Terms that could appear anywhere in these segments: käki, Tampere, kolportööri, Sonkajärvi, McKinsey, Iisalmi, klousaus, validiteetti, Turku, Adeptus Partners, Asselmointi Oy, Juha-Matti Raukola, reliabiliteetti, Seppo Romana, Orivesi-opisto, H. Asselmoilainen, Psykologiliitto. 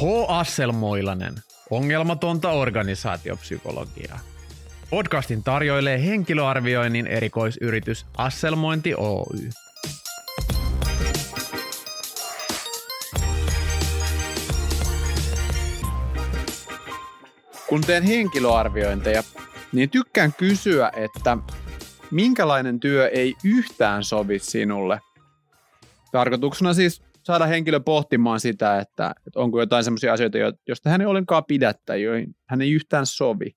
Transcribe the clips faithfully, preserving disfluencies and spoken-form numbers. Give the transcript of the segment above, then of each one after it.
H. Asselmoilainen, ongelmatonta organisaatiopsykologiaa. Podcastin tarjoilee henkilöarvioinnin erikoisyritys Asselmointi Oy. Kun teen henkilöarviointeja, niin tykkään kysyä, että minkälainen työ ei yhtään sovi sinulle. Tarkoituksena siis saada henkilö pohtimaan sitä, että onko jotain sellaisia asioita, joista hän ei ollenkaan pidä tai joihin hän ei yhtään sovi.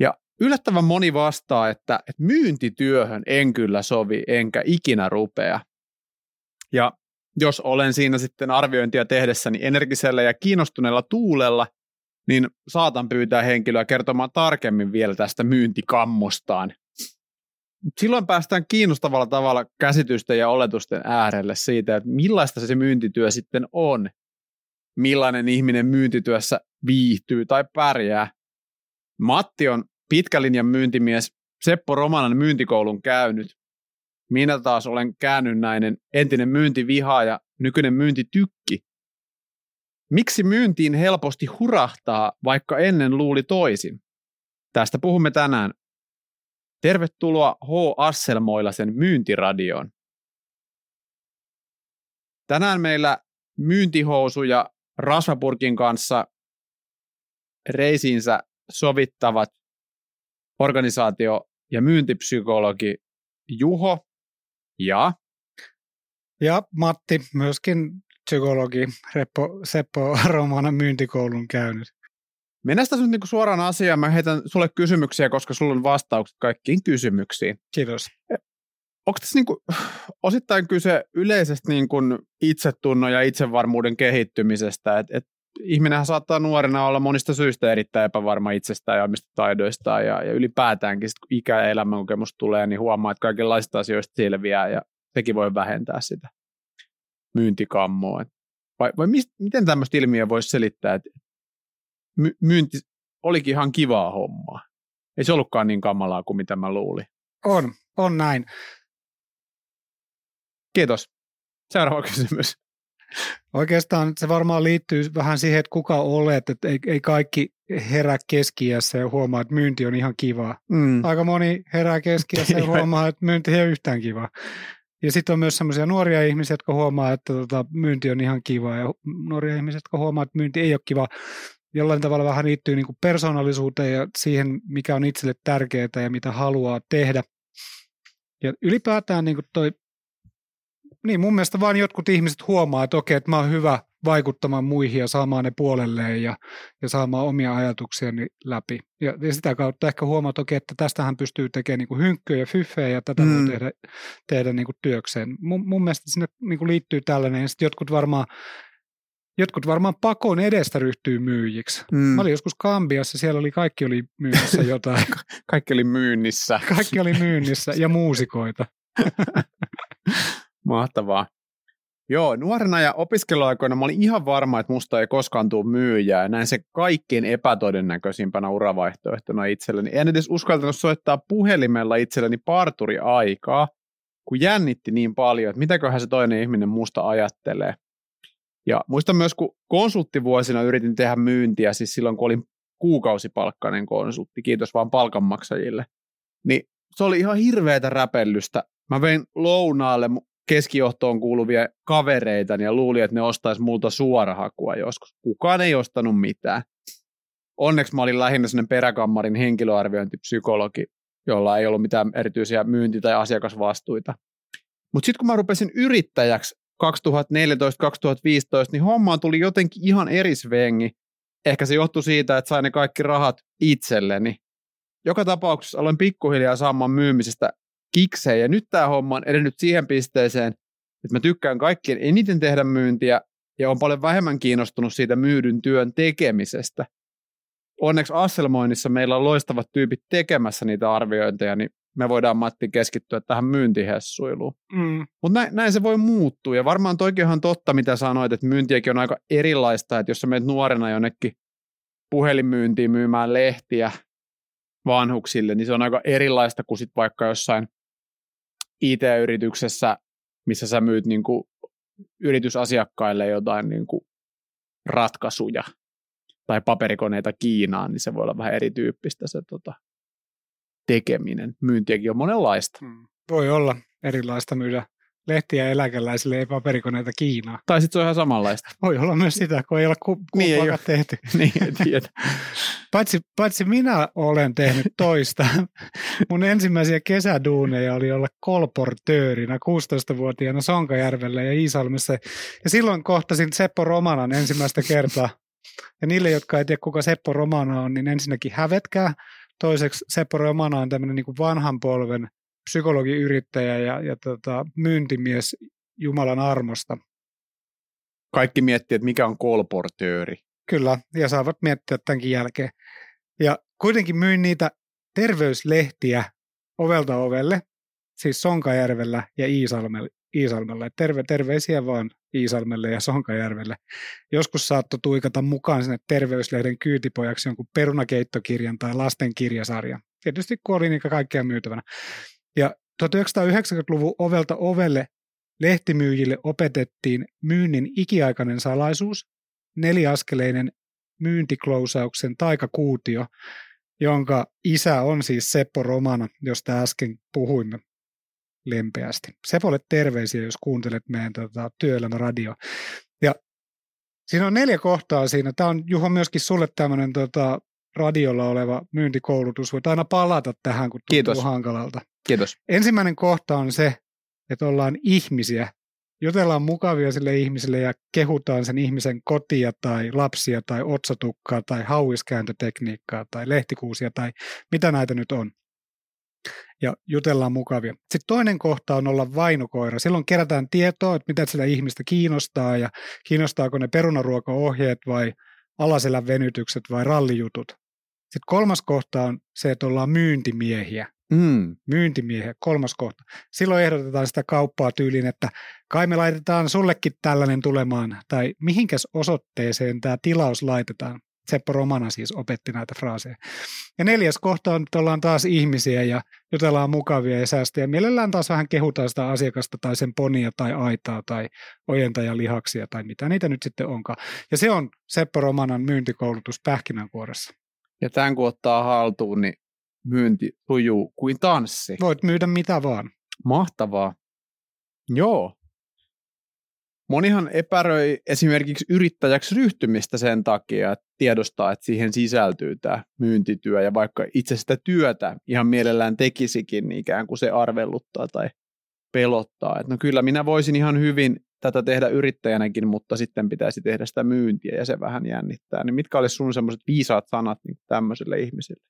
Ja yllättävän moni vastaa, että myyntityöhön en kyllä sovi enkä ikinä rupea. Ja jos olen siinä sitten arviointia tehdessäni energisellä ja kiinnostuneella tuulella, niin saatan pyytää henkilöä kertomaan tarkemmin vielä tästä myyntikammustaan. Silloin päästään kiinnostavalla tavalla käsitysten ja oletusten äärelle siitä, että millaista se myyntityö sitten on, millainen ihminen myyntityössä viihtyy tai pärjää. Matti on pitkälinjan myyntimies, Seppo Romanan myyntikoulun käynyt. Minä taas olen käännynnäinen, entinen myyntiviha ja nykyinen myyntitykki. Miksi myyntiin helposti hurahtaa, vaikka ennen luuli toisin? Tästä puhumme tänään. Tervetuloa H. Asselmoilaisen myyntiradioon. Tänään meillä myyntihousuja rasvapurkin kanssa reisiinsä sovittavat organisaatio- ja myyntipsykologi Juho ja... Ja Matti, myöskin psykologi Reppo, Seppo Romana myyntikoulun käynyt. Mennään tässä nyt niinku suoraan asiaan. Mä heitän sulle kysymyksiä, koska sulla on vastaukset kaikkiin kysymyksiin. Kiitos. Onko tässä niinku osittain kyse yleisestä niinku itsetunnon ja itsevarmuuden kehittymisestä? Et, et ihminenhän saattaa nuorena olla monista syistä erittäin epävarma itsestään ja omista taidoistaan. Ja, ja ylipäätäänkin sit, kun ikä- ja elämänkokemus tulee, niin huomaa, että kaikenlaisista asioista selviää ja sekin voi vähentää sitä myyntikammoa. Vai, vai mist, miten tämmöistä ilmiöä voisi selittää, että My- myynti olikin ihan kivaa hommaa. Ei se ollutkaan niin kamalaa kuin mitä mä luulin. On, on näin. Kiitos. Seuraava kysymys. Oikeastaan se varmaan liittyy vähän siihen, että kuka olet, että ei, ei kaikki herää keski-iässä ja huomaa, että myynti on ihan kivaa. Mm. Aika moni herää keski-iässä ja huomaa, että myynti ei ole yhtään kivaa. Ja sitten on myös sellaisia nuoria ihmisiä, jotka huomaa, että tota, myynti on ihan kivaa ja nuoria ihmisiä, jotka huomaa, että myynti ei ole kivaa. Jollain tavalla vähän liittyy niin kuin persoonallisuuteen ja siihen, mikä on itselle tärkeää ja mitä haluaa tehdä. Ja ylipäätään niin kuin toi, niin mun mielestä vaan jotkut ihmiset huomaa, että okei, että mä oon hyvä vaikuttamaan muihin ja saamaan ne puolelleen ja, ja saamaan omia ajatuksiani läpi. Ja, ja sitä kautta ehkä huomaa, että okei, että tästähän pystyy tekemään niin kuin hynkkyä ja fyffejä ja tätä mm. voi tehdä, tehdä niin kuin työkseen. Mun, mun mielestä sinne niin kuin liittyy tällainen ja sitten jotkut varmaan Jotkut varmaan pakon edestä ryhtyy myyjiksi. Mm. Mä olin joskus Kambiassa, siellä oli kaikki oli myynnissä jotain. Kaikki oli myynnissä. Kaikki oli myynnissä ja muusikoita. Mahtavaa. Joo, nuorena ja opiskeluaikoina mä olin ihan varma, että musta ei koskaan tule myyjää. Näin se kaikkein epätodennäköisimpänä uravaihtoehtona itselleni. En edes uskaltanut soittaa puhelimella itselleni parturiaikaa, kun jännitti niin paljon, että mitäköhän se toinen ihminen musta ajattelee. Ja muistan myös, kun konsulttivuosina yritin tehdä myyntiä, siis silloin kun olin kuukausipalkkainen konsultti, kiitos vaan palkanmaksajille, niin se oli ihan hirveätä räpellystä. Mä vein lounaalle keskijohtoon kuuluvia kavereitani ja luulin, että ne ostaisi multa suorahakua joskus. Kukaan ei ostanut mitään. Onneksi mä olin lähinnä sellainen peräkammarin henkilöarviointipsykologi, jolla ei ollut mitään erityisiä myynti- tai asiakasvastuita. Mutta sitten kun mä rupesin yrittäjäksi, kaksituhattaneljätoista kaksituhattaviisitoista, niin hommaan tuli jotenkin ihan eri svengi. Ehkä se johtui siitä, että sain ne kaikki rahat itselleni. Joka tapauksessa aloin pikkuhiljaa saamaan myymisestä kikseen, ja nyt tämä homma on edennyt siihen pisteeseen, että mä tykkään kaikkien eniten tehdä myyntiä, ja on paljon vähemmän kiinnostunut siitä myydyn työn tekemisestä. Onneksi Asselmoinnissa meillä on loistavat tyypit tekemässä niitä arviointeja, niin me voidaan, Matti, keskittyä tähän myyntihessuiluun. Mm. Mutta näin, näin se voi muuttua. Ja varmaan toikin on totta, mitä sanoit, että myyntiäkin on aika erilaista. Että jos sä menet nuorena jonnekin puhelinmyyntiin myymään lehtiä vanhuksille, niin se on aika erilaista kuin sit vaikka jossain I T-yrityksessä, missä sä myyt niinku yritysasiakkaille jotain niinku ratkaisuja tai paperikoneita Kiinaan, niin se voi olla vähän erityyppistä se tota, tekeminen. Myyntiäkin on monenlaista. Mm. Voi olla erilaista myydä lehtiä eläkeläisille, ei paperikoneita Kiinaan. Tai sitten se on ihan samanlaista. Voi olla myös sitä, kun ei ole ku- kumpaakaan niin tehty. Niin, en tiedä. Paitsi, paitsi minä olen tehnyt toista. Mun ensimmäisiä kesäduuneja oli olla kolportöörinä kuusitoistavuotiaana Sonkajärvellä ja Iisalmessa. Ja silloin kohtasin Seppo Romanan ensimmäistä kertaa. Ja niille, jotka ei tiedä kuka Seppo Romana on, niin ensinnäkin hävetkää. Toiseksi Seppo Romana on tämmöinen niin kuin vanhan polven psykologiyrittäjä ja, ja tota, myyntimies Jumalan armosta. Kaikki miettii, että mikä on kolportööri. Kyllä, ja saavat miettiä tämänkin jälkeen. Ja kuitenkin myin niitä terveyslehtiä ovelta ovelle, siis Sonkajärvellä ja Iisalmella. Iisalmella. Terve, terveisiä vaan Iisalmelle ja Sonkajärvelle. Joskus saattoi tuikata mukaan sinne terveyslehden kyytipojaksi jonkun perunakeittokirjan tai lastenkirjasarjan. Tietysti kun oli niitä kaikkea myytävänä. Ja tuhatyhdeksänsataayhdeksänkymmentäluvun ovelta ovelle lehtimyyjille opetettiin myynnin ikiaikainen salaisuus, neliaskeleinen myyntiklousauksen taikakuutio, jonka isä on siis Seppo Romana, josta äsken puhuimme lempeästi. Sepolle terveisiä, jos kuuntelet meidän tota, työelämäradio. Ja siinä on neljä kohtaa siinä. Tämä on, Juha, myöskin sulle tämmöinen tota, radiolla oleva myyntikoulutus. Voit aina palata tähän, kun tuntuu Kiitos. hankalalta. Kiitos. Ensimmäinen kohta on se, että ollaan ihmisiä. Jutellaan mukavia sille ihmiselle ja kehutaan sen ihmisen kotia tai lapsia tai otsatukkaa tai hauiskääntötekniikkaa tai lehtikuusia tai mitä näitä nyt on. Ja jutellaan mukavia. Sitten toinen kohta on olla vainokoira. Silloin kerätään tietoa, että mitä sitä ihmistä kiinnostaa ja kiinnostaako ne perunaruokaohjeet vai alaselän venytykset vai rallijutut. Sitten kolmas kohta on se, että ollaan myyntimiehiä. Mm. Myyntimiehiä, kolmas kohta. Silloin ehdotetaan sitä kauppaa tyyliin, että kai me laitetaan sullekin tällainen tulemaan tai mihinkäs osoitteeseen tämä tilaus laitetaan. Seppo Romana siis opetti näitä fraaseja. Ja neljäs kohta on, että ollaan taas ihmisiä ja jutellaan mukavia ja säästöjä. Mielellään taas vähän kehutaan sitä asiakasta tai sen ponia tai aitaa tai ojentajalihaksia tai mitä niitä nyt sitten onkaan. Ja se on Seppo Romanan myyntikoulutus pähkinänkuoressa. Ja tämän kun ottaa haltuun, niin myynti sujuu kuin tanssi. Voit myydä mitä vaan. Mahtavaa. Joo. Monihan epäröi esimerkiksi yrittäjäksi ryhtymistä sen takia, että tiedostaa, että siihen sisältyy tämä myyntityö ja vaikka itse sitä työtä ihan mielellään tekisikin, niin ikään kuin se arvelluttaa tai pelottaa. Että no kyllä minä voisin ihan hyvin tätä tehdä yrittäjänäkin, mutta sitten pitäisi tehdä sitä myyntiä ja se vähän jännittää. Niin mitkä olisi sun semmoiset viisaat sanat niin tämmöiselle ihmiselle?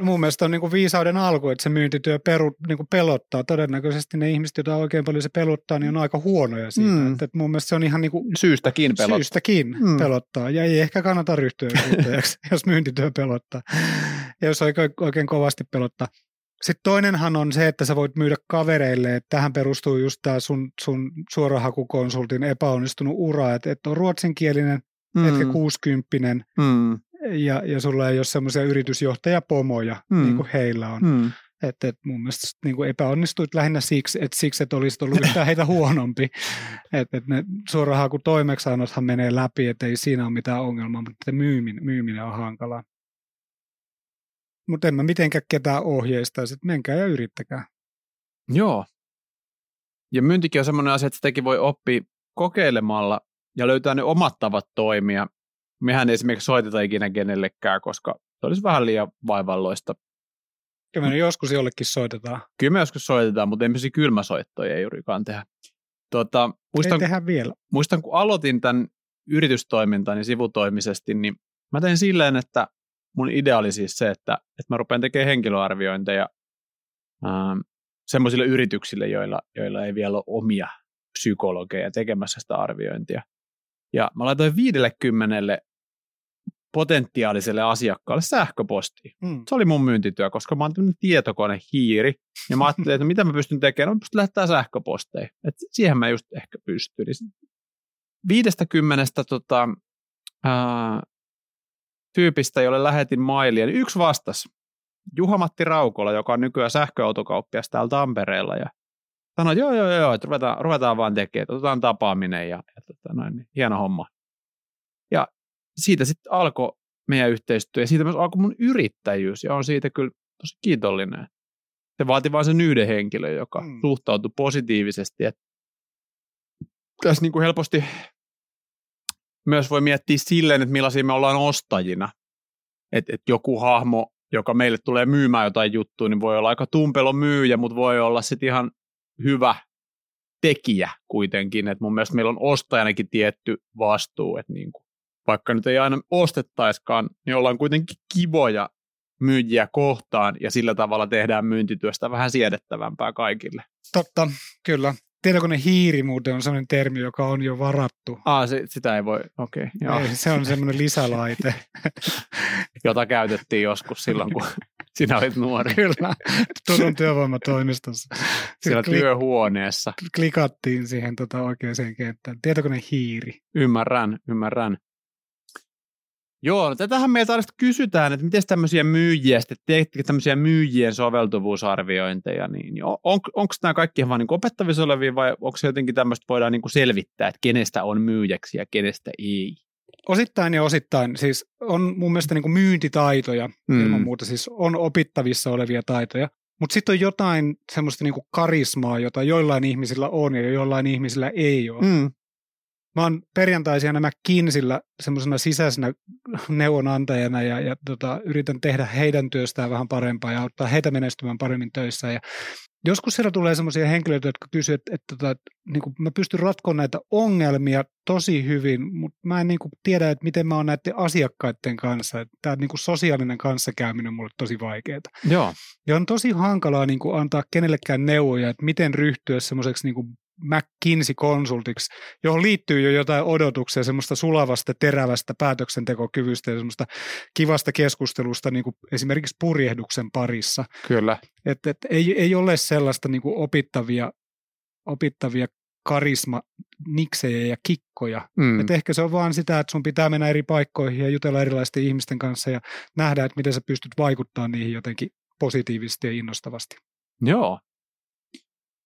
Mun mielestä on niin kuin viisauden alku, että se myyntityö peru, niin kuin pelottaa. Todennäköisesti ne ihmiset, joita oikein paljon se pelottaa, niin on aika huonoja siinä. Mm. Että mun mielestä se on ihan niin kuin syystäkin pelottaa. Syystäkin mm. pelottaa. Ja ei ehkä kannata ryhtyä yrittäjäksi, jos myyntityö pelottaa. Ja jos oikein, oikein kovasti pelottaa. Sitten toinenhan on se, että sä voit myydä kavereille, että tähän perustuu just tämä sun, sun suorahakukonsultin epäonnistunut ura, että et on ruotsinkielinen, mm. etkä kuusikymppinen. Mm. Ja, ja sulla ei ole semmoisia yritysjohtajapomoja, mm. niin kuin heillä on. Mm. Että et mun mielestä niin kuin epäonnistuit lähinnä siksi, että siksi, että olisit ollut yhtään heitä huonompi. Että et ne suoraan kun toimeksiannothan menee läpi, että ei siinä ole mitään ongelmaa, mutta myyminen, myyminen on hankalaa. Mutta en mä mitenkään ketään ohjeistaisi, että menkää ja yrittäkää. Joo. Ja myyntikin on semmoinen asia, että sitäkin voi oppia kokeilemalla ja löytää ne omat tavat toimia. Mehän esimerkiksi soiteta ikinä kenellekään, koska se olisi vähän liian vaivalloista. Kyllä me joskus jollekin soitetaan. Kyllä me joskus soitetaan, mutta emme se kylmäsoittoja ei juurikaan tehdä. Tuota, muistan, ei tehdä vielä. Muistan, kun aloitin tämän yritystoimintani sivutoimisesti, niin mä tein silleen, että mun idea oli siis se, että, että mä rupean tekemään henkilöarviointeja ähm, semmoisille yrityksille, joilla, joilla ei vielä ole omia psykologeja tekemässä sitä arviointia. Ja mä laitoin viisikymmentä potentiaaliselle asiakkaalle sähköpostiin. Mm. Se oli mun myyntityö, koska mä oon tämmöinen tietokonehiiri. Ja mä ajattelin, että mitä mä pystyn tekemään, no mä pystyn lähettämään sähköposteja. Et siihen mä just ehkä pystyn. viisikymmentä tota, ää, tyypistä, jolle lähetin mailia, niin yksi vastasi. Juha-Matti Raukola, joka on nykyään sähköautokauppias täällä Tampereella ja sanoin, joo, joo, joo, että ruvetaan, ruvetaan vaan tekemään, että otetaan tapaaminen ja, ja tota noin, hieno homma. Ja siitä sitten alkoi meidän yhteistyö ja siitä myös alkoi mun yrittäjyys ja on siitä kyllä tosi kiitollinen. Se vaati vain sen yhden henkilön, joka mm. suhtautui positiivisesti. Et tässä niin kuin helposti myös voi miettiä silleen, että millaisia me ollaan ostajina. Että et joku hahmo, joka meille tulee myymään jotain juttua, niin voi olla aika tumpelo myyjä, mutta voi olla sitten ihan hyvä tekijä kuitenkin. Et mun mielestä meillä on ostajanakin tietty vastuu, että niin kuin, vaikka nyt ei aina ostettaiskaan, niin ollaan kuitenkin kivoja myyjiä kohtaan ja sillä tavalla tehdään myyntityöstä vähän siedettävämpää kaikille. Totta, kyllä. Tietokonehiiri muuten on sellainen termi, joka on jo varattu. Ah, se, sitä ei voi, okei. Okay, se on semmoinen lisälaite. Jota käytettiin joskus silloin, kun sinä olit nuori. Kyllä, Turun työvoimatoimistossa. Siellä Klik- työhuoneessa. Klikattiin siihen tota oikeaan kenttään. Tietokonehiiri. Ymmärrän, ymmärrän. Joo, no tätähän meiltä aina kysytään, että miten tämmöisiä myyjiä, sitten teettekö tämmöisiä myyjien soveltuvuusarviointeja, niin on, onko nämä kaikki vaan niin opettavissa olevia vai onko se jotenkin tämmöistä voidaan niin selvittää, että kenestä on myyjäksi ja kenestä ei? Osittain ja osittain, siis on mun mielestä niin myyntitaitoja mm. ilman muuta, siis on opittavissa olevia taitoja, mutta sitten on jotain semmoista niin karismaa, jota joillain ihmisillä on ja joillain ihmisillä ei ole. Mm. Mä oon perjantaisia nämä McKinseyllä semmoisena sisäisenä neuvonantajana ja, ja tota, yritän tehdä heidän työstään vähän parempaa ja auttaa heitä menestymään paremmin töissä. Ja joskus siellä tulee semmoisia henkilöitä, jotka kysyvät, että, että, että, että niin kuin mä pystyn ratkomaan näitä ongelmia tosi hyvin, mutta mä en niin kuin tiedä, että miten mä oon näiden asiakkaiden kanssa. Tämä niin kuin sosiaalinen kanssakäyminen on mulle tosi vaikeaa. Joo. Ja on tosi hankalaa niin kuin antaa kenellekään neuvoja, että miten ryhtyä semmoiseksi niin kuin McKinsey-konsultiksi, johon liittyy jo jotain odotuksia semmoista sulavasta, terävästä päätöksentekokyvystä ja semmoista kivasta keskustelusta niin kuin esimerkiksi purjehduksen parissa. Kyllä. Et, et, ei, ei ole sellaista niin kuin opittavia, opittavia karismaniksejä ja kikkoja. Mm. Et ehkä se on vaan sitä, että sun pitää mennä eri paikkoihin ja jutella erilaisten ihmisten kanssa ja nähdä, että miten sä pystyt vaikuttamaan niihin jotenkin positiivisesti ja innostavasti. Joo.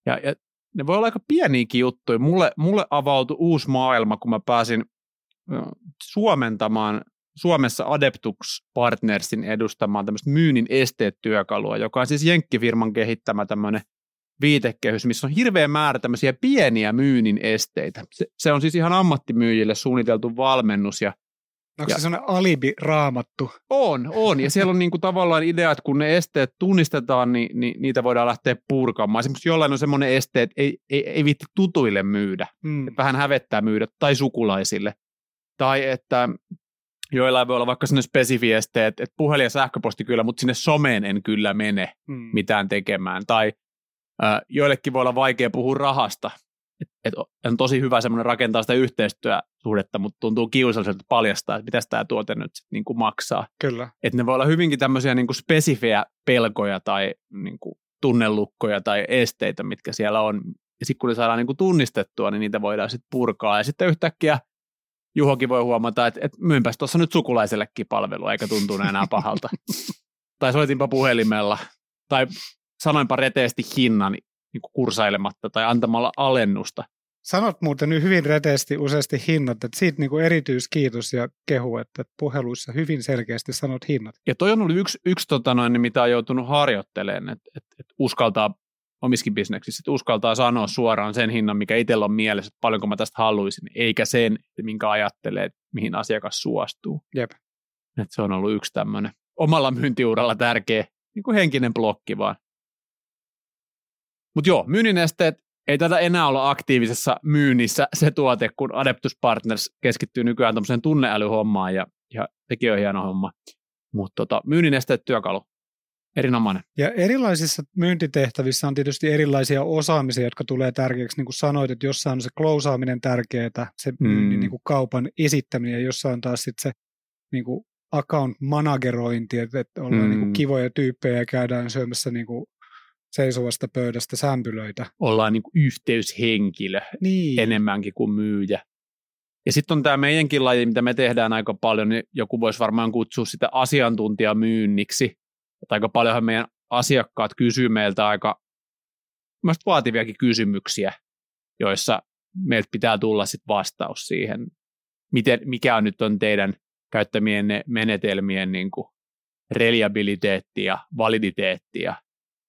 Ja, ja ne voi olla aika pieniäkin juttuja. Mulle, mulle avautui uusi maailma, kun mä pääsin suomentamaan Suomessa Adeptus Partnersin edustamaan tämmöistä myynnin esteetyökalua, joka on siis jenkkifirman kehittämä tämmöinen viitekehys, missä on hirveä määrä tämmöisiä pieniä myynnin esteitä. Se, se on siis ihan ammattimyyjille suunniteltu valmennus ja onko se sellainen alibi raamattu? On, on. Ja siellä on niinku tavallaan idea, että kun ne esteet tunnistetaan, niin, niin niitä voidaan lähteä purkamaan. Esimerkiksi jollain on semmoinen este, että ei, ei, ei viitti tutuille myydä. Mm. Vähän hävettää myydä tai sukulaisille. Tai että joillain voi olla vaikka sellainen spesifi este, että puhelin ja sähköposti kyllä, mutta sinne someen en kyllä mene mm. mitään tekemään. Tai äh, joillekin voi olla vaikea puhua rahasta. Et, et on tosi hyvä semmoinen rakentaa sitä yhteistyösuhdetta, mutta tuntuu kiusalliselta paljastaa, että mitäs tämä tuote nyt niin kuin maksaa. Kyllä. Että ne voi olla hyvinkin tämmöisiä niin kuin spesifejä pelkoja tai niin kuin tunnelukkoja tai esteitä, mitkä siellä on. Ja sitten kun ne saadaan niin kuin tunnistettua, niin niitä voidaan sitten purkaa. Ja sitten yhtäkkiä Juhokin voi huomata, että, että myynpäs tuossa nyt sukulaisellekin palvelua, eikä tuntunut enää pahalta. Tai soitinpa puhelimella. Tai sanoinpa reteesti hinnan. Niin kuin kursailematta tai antamalla alennusta. Sanot muuten nyt hyvin reteesti useasti hinnat, että siitä niin kuin erityiskiitos ja kehu, että puheluissa hyvin selkeästi sanot hinnat. Ja toi on ollut yksi, yksi tota noin, mitä on joutunut harjoittelemaan, että, että, että uskaltaa omissakin bisneksissä, että uskaltaa sanoa suoraan sen hinnan, mikä itsellä on mielessä, että paljonko mä tästä haluaisin, eikä sen, minkä ajattelee, että mihin asiakas suostuu. Jep. Että se on ollut yksi tämmöinen omalla myyntiuralla tärkeä niin kuin henkinen blokki vaan. Mutta joo, myynnin esteet, ei tätä enää olla aktiivisessa myynnissä se tuote, kun Adeptus Partners keskittyy nykyään tämmöiseen tunneälyhommaan ja, ja sekin on hieno homma. Mutta tota, myynnin esteet työkalu, erinomainen. Ja erilaisissa myyntitehtävissä on tietysti erilaisia osaamisia, jotka tulee tärkeäksi. Niin kuin sanoit, että jossain on se klousaaminen tärkeää, se myynnin hmm. niin kuin kaupan esittäminen ja jossain taas sitten se niin kuin account managerointi, että et ollaan hmm. niin kuin kivoja tyyppejä ja käydään syömässä niin kuin seisovasta pöydästä sämpylöitä. Ollaan niin kuin yhteyshenkilö niin. Enemmänkin kuin myyjä. Ja sitten on tämä meidänkin laji, mitä me tehdään aika paljon, niin joku voisi varmaan kutsua sitä asiantuntijamyynniksi. Että aika paljonhan meidän asiakkaat kysyy meiltä aika myös vaativiakin kysymyksiä, joissa meiltä pitää tulla sit vastaus siihen, miten, mikä on nyt on teidän käyttämienne menetelmien niin kuin reliabiliteetti ja validiteetti ja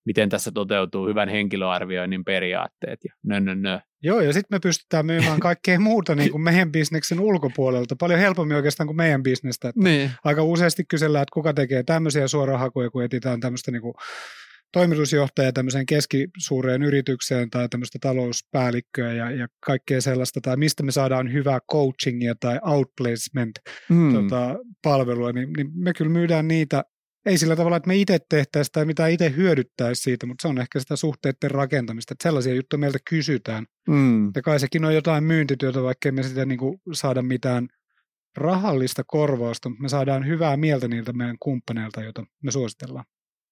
miten tässä toteutuu hyvän henkilöarvioinnin periaatteet ja nö, nö, nö. Joo, ja sitten me pystytään myymään kaikkea muuta niin kuin meidän bisneksen ulkopuolelta. Paljon helpommin oikeastaan kuin meidän bisnestä. Niin. Aika useasti kysellään, että kuka tekee tämmöisiä suorahakuja, kun etsitään tämmöistä niin kuin toimitusjohtajaa tämmöiseen keskisuureen yritykseen tai tämmöistä talouspäällikköä ja, ja kaikkea sellaista, tai mistä me saadaan hyvää coachingia tai outplacement-palvelua, mm. tota, niin, niin me kyllä myydään niitä. Ei sillä tavalla, että me itse tehtäisiin tai mitä itse hyödyttäisiin siitä, mutta se on ehkä sitä suhteiden rakentamista, että sellaisia juttuja meiltä kysytään. Mm. Ja kai sekin on jotain myyntityötä, vaikkei me sitä niin kuin saada mitään rahallista korvausta, mutta me saadaan hyvää mieltä niiltä meidän kumppaneilta, joita me suositellaan.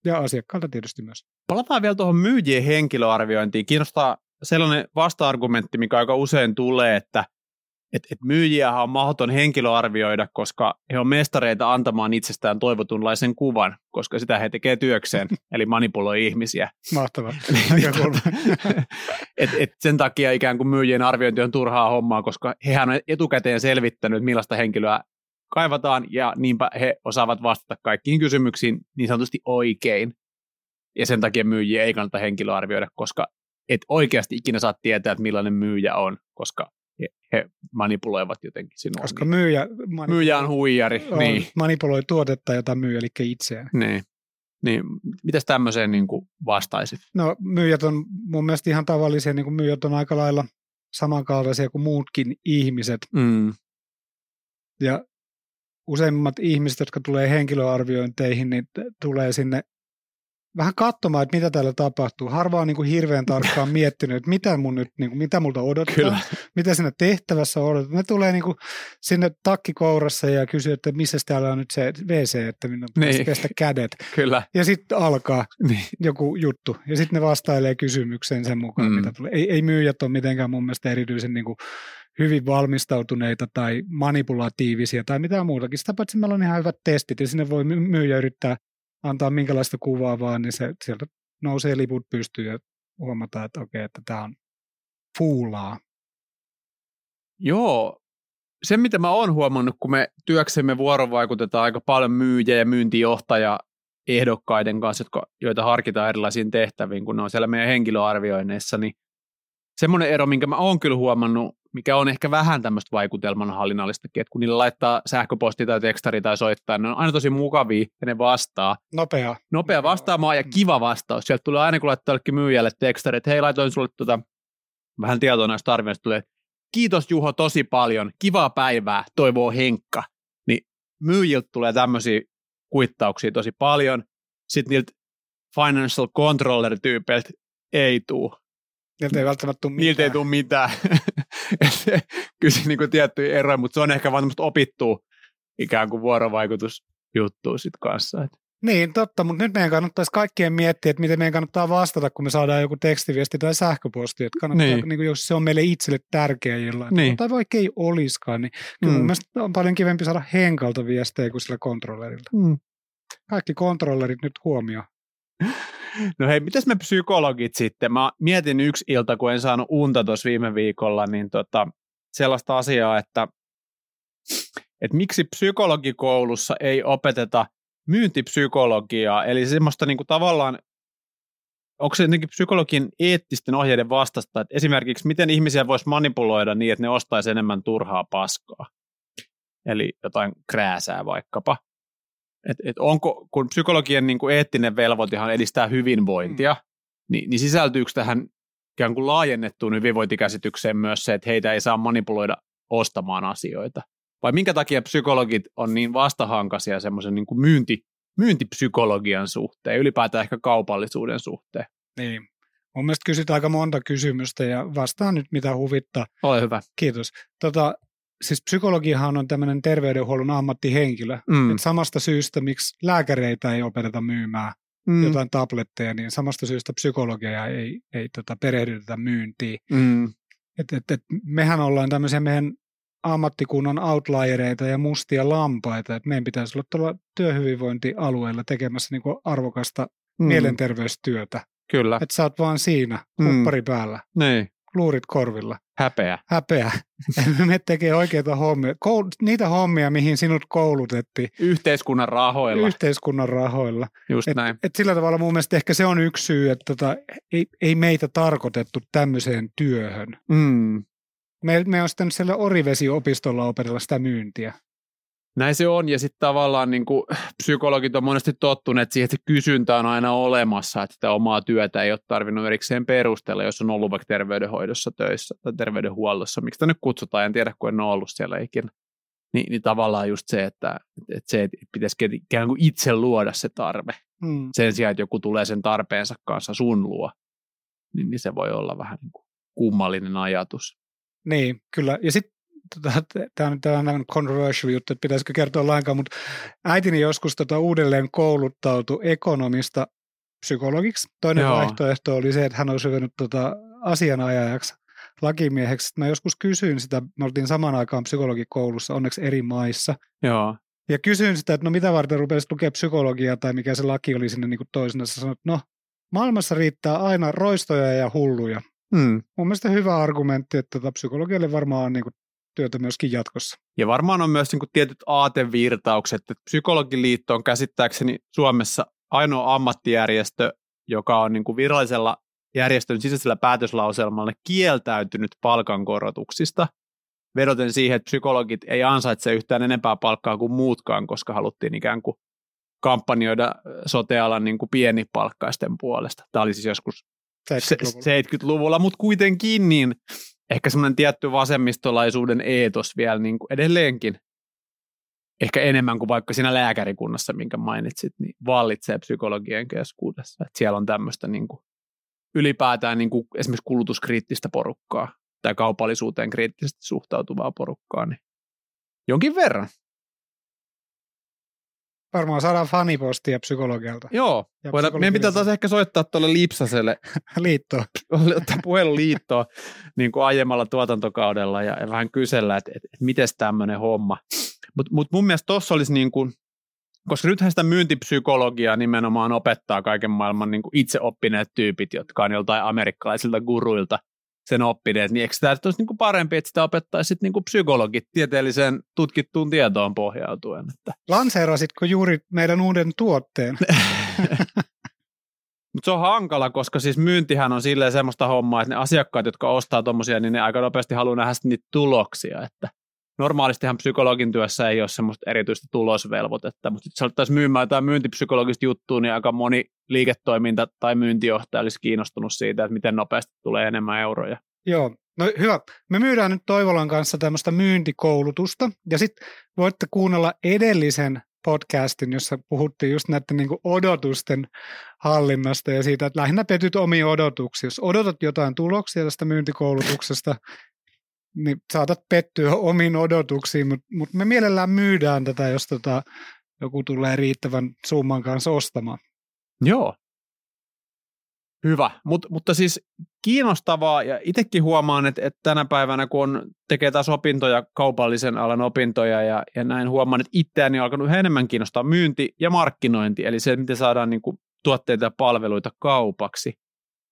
Ja asiakkaalta tietysti myös. Palataan vielä tuohon myyjien henkilöarviointiin. Kiinnostaa sellainen vasta-argumentti, mikä aika usein tulee, että et, et myyjiähän on mahdoton henkilöarvioida, koska he on mestareita antamaan itsestään toivotunlaisen kuvan, koska sitä he tekee työkseen, eli manipuloi ihmisiä. Mahtavaa. et, et sen takia ikään kuin myyjien arviointi on turhaa hommaa, koska hehän on etukäteen selvittänyt, millaista henkilöä kaivataan, ja niinpä he osaavat vastata kaikkiin kysymyksiin niin sanotusti oikein. Ja sen takia myyjiä ei kannata henkilöarvioida, koska et oikeasti ikinä saa tietää, että millainen myyjä on, koska he manipuloivat jotenkin sinua. Koska myyjä, manipuloi, myyjä on huijari. On, niin. Manipuloi tuotetta, jota myy, eli itseään. Niin. Niin. Mitäs tämmöiseen niin kuin vastaisit? No myyjät on mun mielestä ihan tavallisia, niin kuin myyjät on aika lailla samankaltaisia kuin muutkin ihmiset. Mm. Ja useimmat ihmiset, jotka tulee henkilöarviointeihin, niin tulee sinne vähän katsomaan, että mitä täällä tapahtuu. Harva on niin kuin hirveän tarkkaan miettinyt, että mitä, mun nyt, niin kuin, mitä multa odottaa, Kyllä. mitä siinä tehtävässä odotetaan. Ne tulee niin kuin sinne takkikourassa ja kysyy, että missä täällä on nyt se wee see, että minun pitäisi pestä kädet. Kyllä. Ja sitten alkaa niin. joku juttu. Ja sitten ne vastailee kysymykseen sen mukaan, mm. mitä tulee. Ei, ei myyjät ole mitenkään mun mielestä erityisen niin kuin hyvin valmistautuneita tai manipulatiivisia tai mitään muutakin. Sitä paitsi meillä on ihan hyvät testit ja sinne voi myyjä yrittää antaa minkälaista kuvaa vaan, niin se sieltä nousee liput pystyyn ja huomataan, että okei, että tämä on fuulaa. Joo. Se, mitä mä oon huomannut, kun me työksemme vuorovaikutetaan aika paljon myyjä ja myyntijohtaja ehdokkaiden kanssa, jotka, joita harkitaan erilaisiin tehtäviin, kun ne on siellä meidän henkilöarvioinneissa, niin semmoinen ero, minkä mä oon kyllä huomannut, mikä on ehkä vähän tämmöistä vaikutelmanhallinnallistakin, että kun niillä laittaa sähköpostia tai tekstari tai soittaa, ne on aina tosi mukavia ja ne vastaa. Nopea. Nopea vastaamaan ja kiva vastaus. Sieltä tulee aina, kun laittaa jollekin myyjälle tekstari, että hei, laitoin sulle tuota, vähän tietoa näistä arvioista, tulee, kiitos Juho tosi paljon, kivaa päivää, toivoo Henkka. Niin myyjiltä tulee tämmöisiä kuittauksia tosi paljon, sitten niiltä financial controller-tyypeiltä ei tule. Niiltä ei välttämättä tule mitään. Niiltä ei tule mitään. Kyllä se niin tiettyjä eroja, mutta se on ehkä vaan tämmöistä opittua ikään kuin vuorovaikutusjuttua sitten kanssa. Niin, totta, mutta nyt meidän kannattaisi kaikkien miettiä, että miten meidän kannattaa vastata, kun me saadaan joku tekstiviesti tai sähköposti. Että kannattaa, niin. Niin kuin, jos se on meille itselle tärkeä jollain. Niin. Tai vaikka ei olisikaan, niin mm. mun mielestä on paljon kivempi saada Henkalta viestejä kuin sillä kontrollerilta. Mm. Kaikki kontrollerit nyt huomioon. No hei, mitäs me psykologit sitten? Mä mietin yksi ilta, kun en saanut unta tuossa viime viikolla, niin tota, sellaista asiaa, että, että miksi psykologikoulussa ei opeteta myyntipsykologiaa, eli semmoista niinku tavallaan, onko se jotenkin psykologin eettisten ohjeiden vastasta, että esimerkiksi miten ihmisiä voisi manipuloida niin, että ne ostaisi enemmän turhaa paskaa, eli jotain krääsää vaikkapa. Et, et onko, kun psykologien niin kuin eettinen velvoitehan edistää hyvinvointia, mm. niin, niin sisältyykö tähän ikään kuin laajennettuun hyvinvointikäsitykseen myös se, että heitä ei saa manipuloida ostamaan asioita? Vai minkä takia psykologit on niin vastahankaisia semmoisen niin kuin myynti, myyntipsykologian suhteen, ylipäätään ehkä kaupallisuuden suhteen? Niin. Mun mielestä kysyt aika monta kysymystä ja vastaan nyt mitä huvittaa. Ole hyvä. Kiitos. Tota, Siis psykologiahan on tämmöinen terveydenhuollon ammattihenkilö. Mm. Et samasta syystä, miksi lääkäreitä ei opeteta myymään mm. jotain tabletteja, niin samasta syystä psykologiaa ei, ei tota perehdytetä myyntiin. Mm. Et, et, et mehän ollaan tämmöisiä meidän ammattikunnan outliereita ja mustia lampaita. Et meidän pitäisi olla tuolla työhyvinvointialueella tekemässä niinku arvokasta mm. mielenterveystyötä. Kyllä. Että sä oot vaan siinä, kumppari mm. päällä, niin. luurit korvilla. Häpeä. Häpeä. Me tekee oikeita hommia. Koul- niitä hommia, mihin sinut koulutettiin. Yhteiskunnan rahoilla. Yhteiskunnan rahoilla. Just et, näin. Et sillä tavalla mun mielestä ehkä se on yksi syy, että tota, ei, ei meitä tarkoitettu tämmöiseen työhön. Mm. Me, me on sitten siellä Orivesi-opistolla opetella sitä myyntiä. Näin se on, ja sitten tavallaan niin kuin psykologit on monesti tottuneet siihen, että se kysyntä on aina olemassa, että sitä omaa työtä ei ole tarvinnut erikseen perustella, jos on ollut vaikka terveydenhoidossa töissä tai terveydenhuollossa. Miksi sitä nyt kutsutaan, en tiedä, kun en ole ollut siellä ikinä. Ni, niin tavallaan just se, että, että se että pitäisi ikään kuin itse luoda se tarve. Hmm. Sen sijaan, että joku tulee sen tarpeensa kanssa sun luo, niin, niin se voi olla vähän niin kuin kummallinen ajatus. Niin, kyllä. Ja sitten tämä on tällainen controversial juttu, että pitäisikö kertoa lainkaan, mutta äitini joskus tota uudelleen kouluttautui ekonomista psykologiksi. Toinen Joo. vaihtoehto oli se, että hän olisi hyvennyt tota asianajajaksi, lakimieheksi. Mä joskus kysyin sitä, me oltiin samaan aikaan psykologikoulussa, onneksi eri maissa. Joo. Ja kysyin sitä, että no mitä varten rupesit lukea psykologiaa tai mikä se laki oli sinne niin kuin toisena. Sä sanoit, no maailmassa riittää aina roistoja ja hulluja. Mm. Mun mielestä hyvä argumentti, että tota psykologialle varmaan on niin kuin työtä myöskin jatkossa. Ja varmaan on myös niin kuin tietyt aatevirtaukset. Psykologiliitto on käsittääkseni Suomessa ainoa ammattijärjestö, joka on niin kuin virallisella järjestön sisäisellä päätöslauselmalla kieltäytynyt palkankorotuksista, vedoten siihen, että psykologit ei ansaitse yhtään enempää palkkaa kuin muutkaan, koska haluttiin ikään kuin kampanjoida sote-alan niin kuin pienipalkkaisten puolesta. Tämä oli siis joskus seitsemänkymmentäluvulla, mutta kuitenkin niin ehkä semmoinen tietty vasemmistolaisuuden eetos vielä niin kuin edelleenkin, ehkä enemmän kuin vaikka siinä lääkärikunnassa, minkä mainitsit, niin vallitsee psykologien keskuudessa. Että siellä on tämmöistä niin kuin ylipäätään niin kuin esimerkiksi kulutuskriittistä porukkaa tai kaupallisuuteen kriittisesti suhtautuvaa porukkaa, niin jonkin verran. Varmaan saadaan fanipostia psykologialta. Joo, voidaan, meidän pitää taas ehkä soittaa tuolle Lipsaselle liittoon. Ottaa puheluliittoon niin kuin aiemmalla tuotantokaudella ja vähän kysellä, että, että miten tämmöinen homma. Mutta mut mun mielestä tuossa olisi, niin kuin, koska nythän sitä myyntipsykologiaa nimenomaan opettaa kaiken maailman niin kuin itse oppineet tyypit, jotka on joltain amerikkalaisilta guruilta sen oppineet, niin eikö tämä olisi niin kuin parempi, että sitä opettaisi niin kuin psykologit tieteelliseen tutkittuun tietoon pohjautuen? Että. Lanseerasitko juuri meidän uuden tuotteen? Mutta se on hankala, koska siis myyntihän on silleen semmoista hommaa, että ne asiakkaat, jotka ostaa tuommoisia, niin ne aika nopeasti haluaa nähdä niitä tuloksia. Että normaalistihan psykologin työssä ei ole semmoista erityistä tulosvelvoitetta, mutta jos alettaisiin myymään jotain myyntipsykologista juttua, niin aika moni liiketoiminta tai myyntijohtaja olisi kiinnostunut siitä, että miten nopeasti tulee enemmän euroja. Joo, no hyvä. Me myydään nyt Toivolan kanssa tämmöistä myyntikoulutusta, ja sitten voitte kuunnella edellisen podcastin, jossa puhuttiin just näiden niin kuin odotusten hallinnasta ja siitä, että lähinnä petyt omiin odotuksiin. Jos odotat jotain tuloksia tästä myyntikoulutuksesta, niin saatat pettyä omiin odotuksiin, mutta mut me mielellään myydään tätä, jos tota joku tulee riittävän summan kanssa ostamaan. Joo. Hyvä. Mut, mutta siis kiinnostavaa, ja itsekin huomaan, että, että tänä päivänä, kun on, tekee taas opintoja, kaupallisen alan opintoja, ja, ja näin huomaan, että itseäni on alkanut enemmän kiinnostaa myynti ja markkinointi, eli se, miten saadaan niin kuin tuotteita ja palveluita kaupaksi.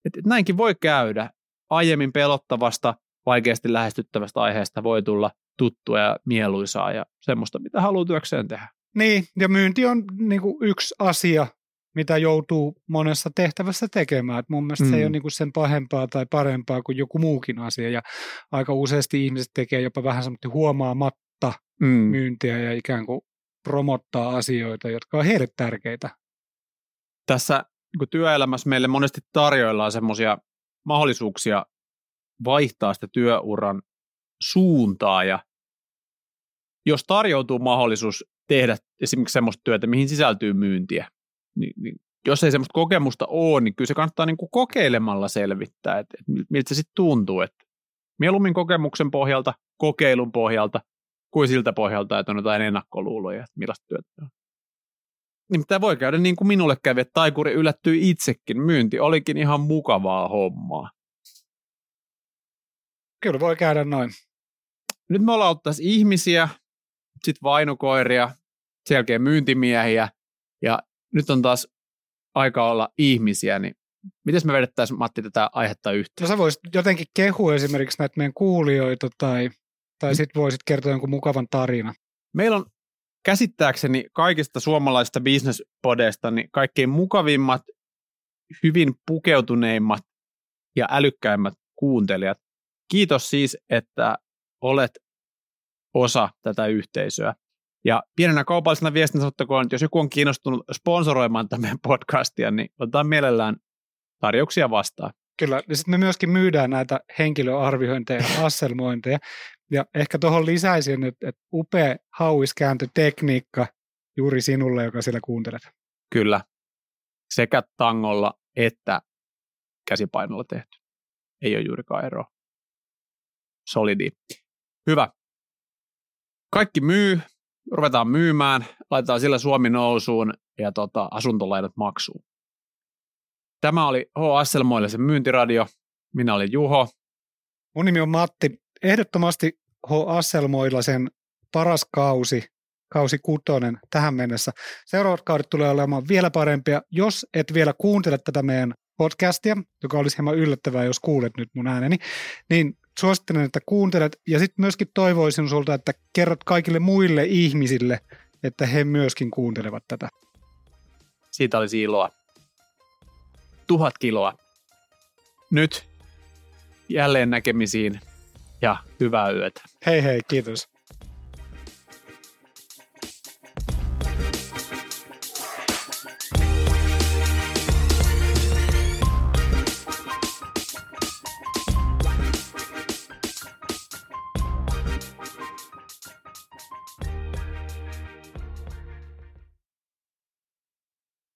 Et, et näinkin voi käydä. Aiemmin pelottavasta, vaikeasti lähestyttävästä aiheesta voi tulla tuttua ja mieluisaa ja semmoista, mitä haluaa työkseen tehdä. Niin, ja myynti on niin kuin yksi asia, mitä joutuu monessa tehtävässä tekemään. Et mun mielestä mm. se ei ole niin kuin sen pahempaa tai parempaa kuin joku muukin asia. Ja aika useasti ihmiset tekee jopa vähän semmoinen huomaamatta mm. myyntiä ja ikään kuin promottaa asioita, jotka on heille tärkeitä. Tässä kun työelämässä meille monesti tarjoillaan semmoisia mahdollisuuksia vaihtaa sitä työuran suuntaa, ja jos tarjoutuu mahdollisuus tehdä esimerkiksi semmoista työtä, mihin sisältyy myyntiä, niin, niin jos ei semmoista kokemusta ole, niin kyllä se kannattaa niin kuin kokeilemalla selvittää, että, että miltä se sitten tuntuu, että mieluummin kokemuksen pohjalta, kokeilun pohjalta, kuin siltä pohjalta, että on jotain ennakkoluuloja, että millaista työtä on. Nimittäin voi käydä niin kuin minulle kävi, että taikuri yllättyi itsekin, myynti olikin ihan mukavaa hommaa. Kyllä voi käydä noin. Nyt me ollaan ottais ihmisiä, sitten vainukoiria, sen jälkeen myyntimiehiä, ja nyt on taas aika olla ihmisiä, niin Mites me vedettäisiin, Matti, tätä aihetta yhteen? No sä voisit jotenkin kehua esimerkiksi näitä meidän kuulijoita tai, tai sit voisit kertoa jonkun mukavan tarina. Meillä on käsittääkseni kaikista suomalaisista business-podeista niin kaikkein mukavimmat, hyvin pukeutuneimmat ja älykkäimmät kuuntelijat. Kiitos siis, että olet osa tätä yhteisöä. Ja pienenä kaupallisena viestinä sanottakoon, että jos joku on kiinnostunut sponsoroimaan tämän podcastia, niin otetaan mielellään tarjouksia vastaan. Kyllä, ja sitten me myöskin myydään näitä henkilöarviointeja ja asselmointeja. Ja ehkä tuohon lisäisin, että upea hauiskääntö-tekniikka juuri sinulle, joka siellä kuuntelet. Kyllä, sekä tangolla että käsipainolla tehty. Ei ole juurikaan eroa. Solidi. Hyvä. Kaikki myy. Ruvetaan myymään, laitetaan sillä Suomi nousuun ja tota, asuntolainat maksuun. Tämä oli H. Asselmoilaisen myyntiradio. Minä olen Juho. Mun nimi on Matti. Ehdottomasti H. Asselmoilaisen paras kausi, kausi kutonen tähän mennessä. Seuraavat kaudet tulee olemaan vielä parempia. Jos et vielä kuuntele tätä meidän podcastia, joka olisi hieman yllättävää, jos kuulet nyt mun ääneni, niin suosittelen, että kuuntelet, ja sitten myöskin toivoisin sulta, että kerrot kaikille muille ihmisille, että he myöskin kuuntelevat tätä. Siitä olisi iloa. Tuhat kiloa. Nyt jälleen näkemisiin ja hyvää yötä. Hei hei, kiitos.